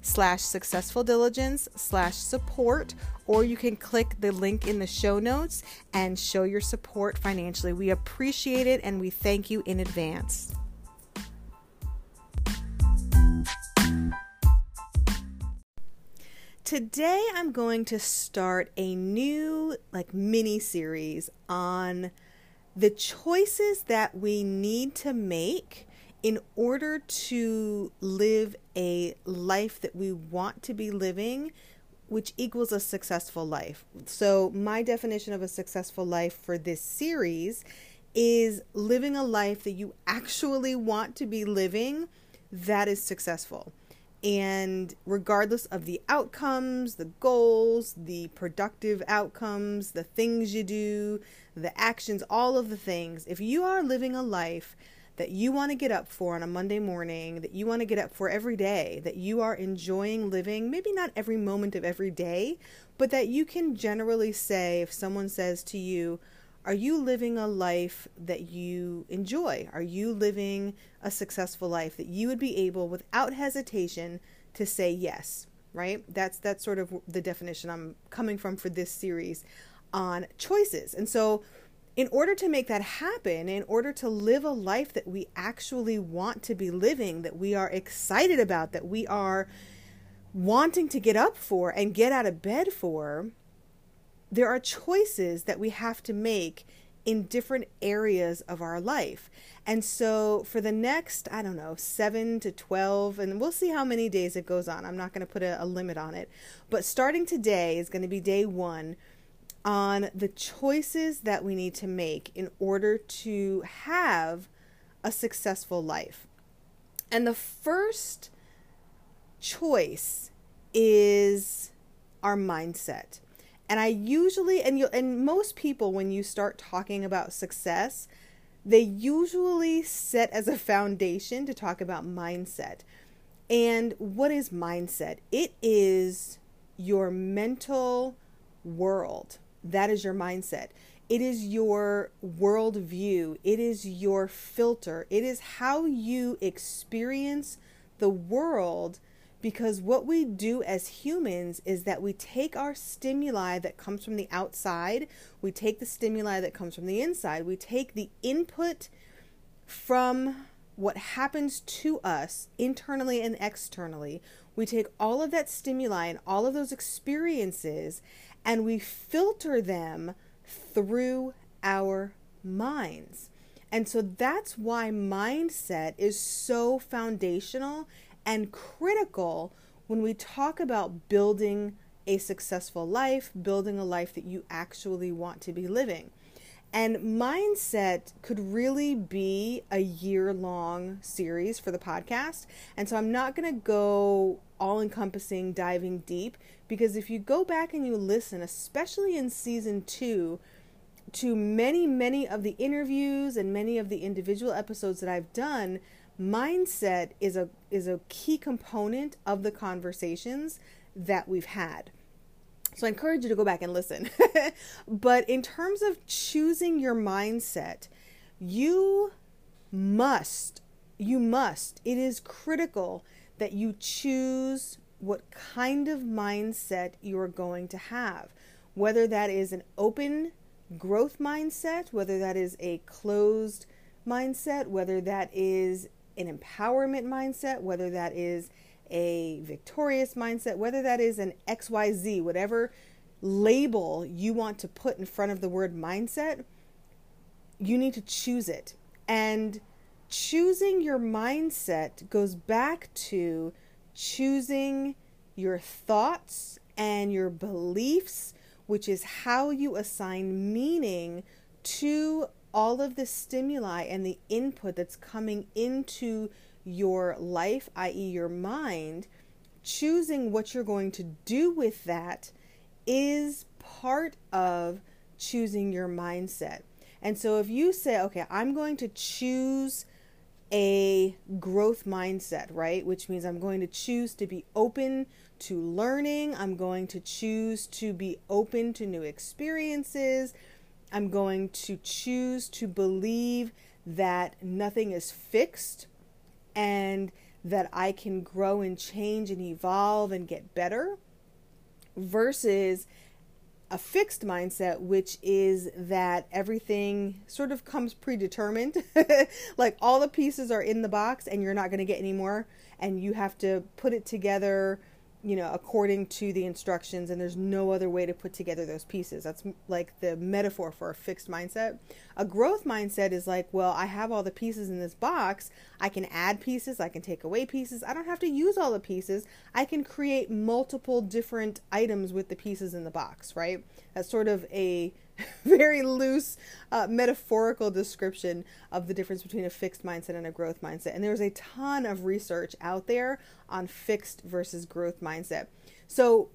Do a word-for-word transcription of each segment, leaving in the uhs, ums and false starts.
slash successful diligence slash support, or you can click the link in the show notes and show your support financially. We appreciate it and we thank you in advance. Today I'm going to start a new like mini series on the choices that we need to make in order to live a life that we want to be living, which equals a successful life. So my definition of a successful life for this series is living a life that you actually want to be living that is successful. And regardless of the outcomes, the goals, the productive outcomes, the things you do, the actions, all of the things, if you are living a life that you want to get up for on a Monday morning, that you want to get up for every day, that you are enjoying living, maybe not every moment of every day, but that you can generally say, if someone says to you, are you living a life that you enjoy? Are you living a successful life? That you would be able, without hesitation, to say yes, right? That's, that's sort of the definition I'm coming from for this series on choices. And so in order to make that happen, in order to live a life that we actually want to be living, that we are excited about, that we are wanting to get up for and get out of bed for, there are choices that we have to make in different areas of our life. And so for the next, I don't know, seven to twelve, and we'll see how many days it goes on. I'm not going to put a, a limit on it. But starting today is going to be day one, on the choices that we need to make in order to have a successful life. And the first choice is our mindset. And I usually, and you, and most people, when you start talking about success, they usually set as a foundation to talk about mindset. And what is mindset? It is your mental world. That is your mindset. It is your worldview. It is your filter. It is how you experience the world, because what we do as humans is that we take our stimuli that comes from the outside, we take the stimuli that comes from the inside, we take the input from what happens to us internally and externally. We take all of that stimuli and all of those experiences and we filter them through our minds. And so that's why mindset is so foundational and critical when we talk about building a successful life, building a life that you actually want to be living. And mindset could really be a year-long series for the podcast. And so I'm not going to go all-encompassing, diving deep, because if you go back and you listen, especially in season two, to many, many of the interviews and many of the individual episodes that I've done, mindset is a is a key component of the conversations that we've had. So I encourage you to go back and listen. But in terms of choosing your mindset, you must, you must, it is critical that you choose what kind of mindset you are going to have, whether that is an open growth mindset, whether that is a closed mindset, whether that is an empowerment mindset, whether that is a victorious mindset, whether that is an X Y Z, whatever label you want to put in front of the word mindset, you need to choose it. And choosing your mindset goes back to choosing your thoughts and your beliefs, which is how you assign meaning to all of the stimuli and the input that's coming into your life, that is your mind. Choosing what you're going to do with that is part of choosing your mindset. And so if you say, okay, I'm going to choose a growth mindset, right? Which means I'm going to choose to be open to learning. I'm going to choose to be open to new experiences. I'm going to choose to believe that nothing is fixed and that I can grow and change and evolve and get better, versus a fixed mindset, which is that everything sort of comes predetermined, like all the pieces are in the box and you're not going to get any more, and you have to put it together, you know, according to the instructions, and there's no other way to put together those pieces. That's like the metaphor for a fixed mindset. A growth mindset is like, well, I have all the pieces in this box. I can add pieces. I can take away pieces. I don't have to use all the pieces. I can create multiple different items with the pieces in the box, right? That's sort of a very loose uh, metaphorical description of the difference between a fixed mindset and a growth mindset. And there's a ton of research out there on fixed versus growth mindset. So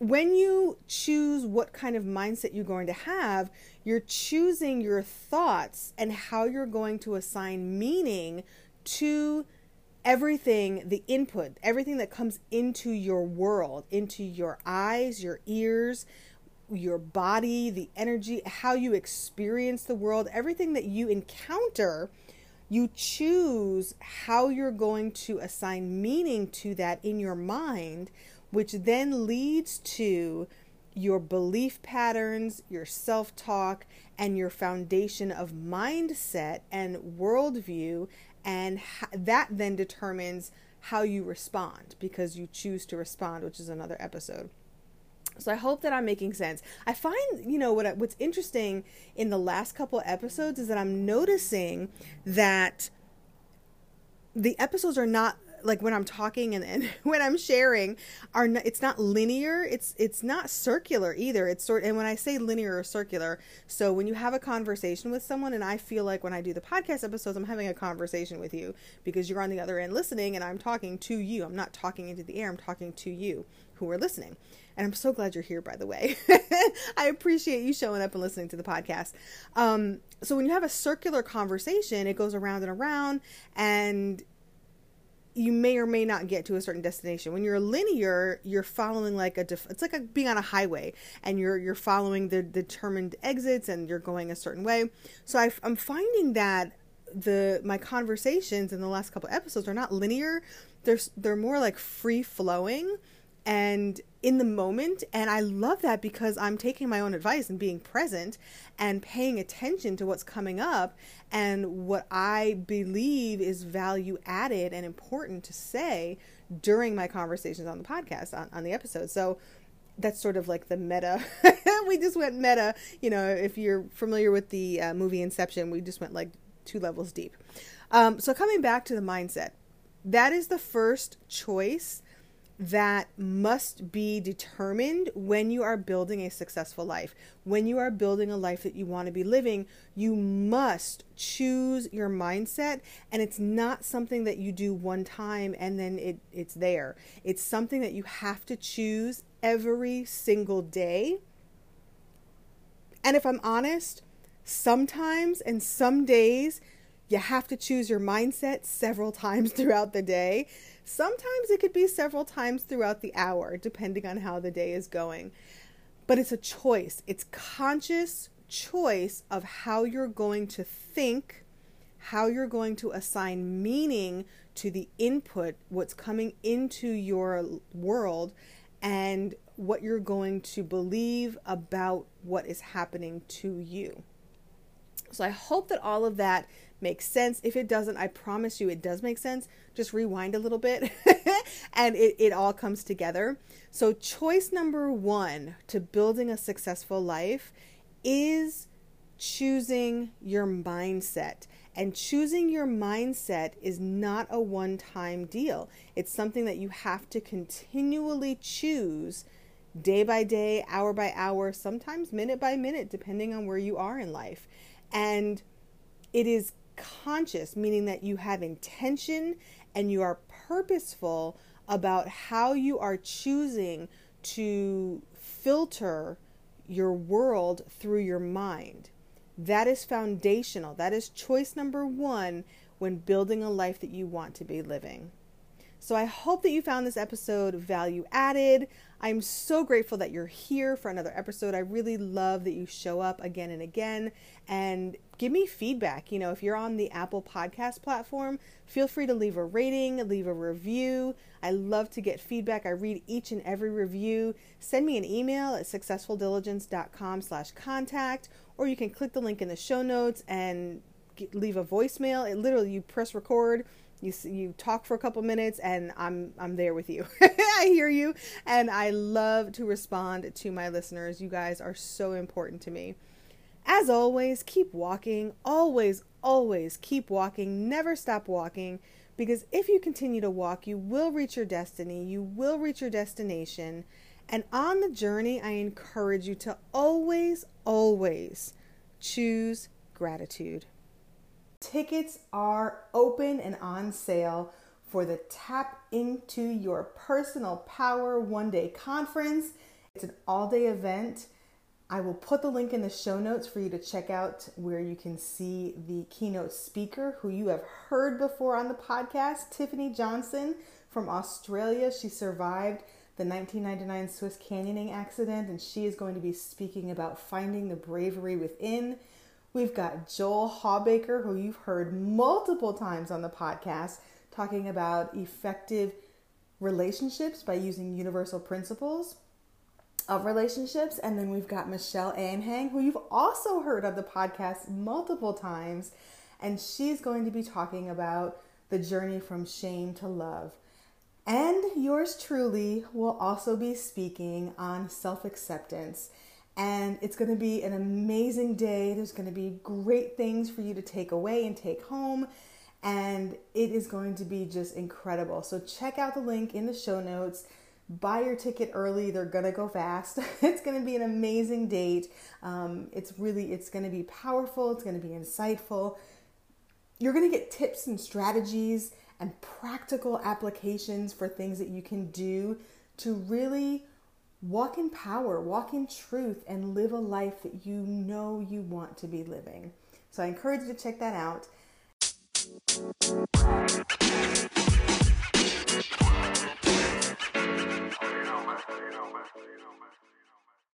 when you choose what kind of mindset you're going to have, you're choosing your thoughts and how you're going to assign meaning to everything, the input, everything that comes into your world, into your eyes, your ears, your body, the energy, how you experience the world, everything that you encounter. You choose how you're going to assign meaning to that in your mind, which then leads to your belief patterns, your self-talk, and your foundation of mindset and worldview. And that then determines how you respond, because you choose to respond, which is another episode. So I hope that I'm making sense. I find, you know, what what's interesting in the last couple episodes is that I'm noticing that the episodes are not, like when I'm talking and, and when I'm sharing, are not, it's not linear. It's it's not circular either. It's sort, and when I say linear or circular, so when you have a conversation with someone, and I feel like when I do the podcast episodes, I'm having a conversation with you because you're on the other end listening, and I'm talking to you. I'm not talking into the air. I'm talking to you who are listening. And I'm so glad you're here, by the way. I appreciate you showing up and listening to the podcast. Um, so when you have a circular conversation, it goes around and around, and you may or may not get to a certain destination. When you're linear, you're following like a, def- it's like a, being on a highway, and you're, you're following the determined exits and you're going a certain way. So I've, I'm finding that the, my conversations in the last couple episodes are not linear. They're, they're more like free flowing and in the moment. And I love that because I'm taking my own advice and being present and paying attention to what's coming up and what I believe is value added and important to say during my conversations on the podcast, on, on the episode. So that's sort of like the meta. We just went meta. You know, if you're familiar with the uh, movie Inception, we just went like two levels deep. Um, so coming back to the mindset, that is the first choice that must be determined when you are building a successful life. When you are building a life that you want to be living, you must choose your mindset, and it's not something that you do one time and then it, it's there. It's something that you have to choose every single day. And if I'm honest, sometimes and some days, you have to choose your mindset several times throughout the day. Sometimes it could be several times throughout the hour, depending on how the day is going. But it's a choice. It's conscious choice of how you're going to think, how you're going to assign meaning to the input, what's coming into your world, and what you're going to believe about what is happening to you. So I hope that all of that makes sense. If it doesn't, I promise you it does make sense. Just rewind a little bit and it, it all comes together. So choice number one to building a successful life is choosing your mindset. And choosing your mindset is not a one-time deal. It's something that you have to continually choose day by day, hour by hour, sometimes minute by minute, depending on where you are in life. And it is conscious, meaning that you have intention and you are purposeful about how you are choosing to filter your world through your mind. That is foundational. That is choice number one when building a life that you want to be living. So I hope that you found this episode value added. I'm so grateful that you're here for another episode. I really love that you show up again and again and give me feedback. You know, if you're on the Apple Podcast platform, feel free to leave a rating, leave a review. I love to get feedback. I read each and every review. Send me an email at successful diligence dot com slash contact, or you can click the link in the show notes and leave a voicemail. It literally, you press record. You you talk for a couple minutes and I'm I'm there with you. I hear you, and I love to respond to my listeners. You guys are so important to me. As always, keep walking. Always, always keep walking. Never stop walking, because if you continue to walk, you will reach your destiny. You will reach your destination. And on the journey, I encourage you to always, always choose gratitude. Tickets are open and on sale for the Tap Into Your Personal Power One Day Conference. It's an all-day event. I will put the link in the show notes for you to check out, where you can see the keynote speaker who you have heard before on the podcast, Tiffany Johnson from Australia. She survived the nineteen ninety-nine Swiss canyoning accident, and she is going to be speaking about finding the bravery within. We've got Joel Hawbaker, who you've heard multiple times on the podcast, talking about effective relationships by using universal principles of relationships. And then we've got Michelle Amhang, who you've also heard on the podcast multiple times. And she's going to be talking about the journey from shame to love. And yours truly will also be speaking on self-acceptance. And it's going to be an amazing day. There's going to be great things for you to take away and take home. And it is going to be just incredible. So check out the link in the show notes. Buy your ticket early. They're going to go fast. It's going to be an amazing date. Um, it's really, it's going to be powerful. It's going to be insightful. You're going to get tips and strategies and practical applications for things that you can do to really walk in power, walk in truth, and live a life that you know you want to be living. So I encourage you to check that out.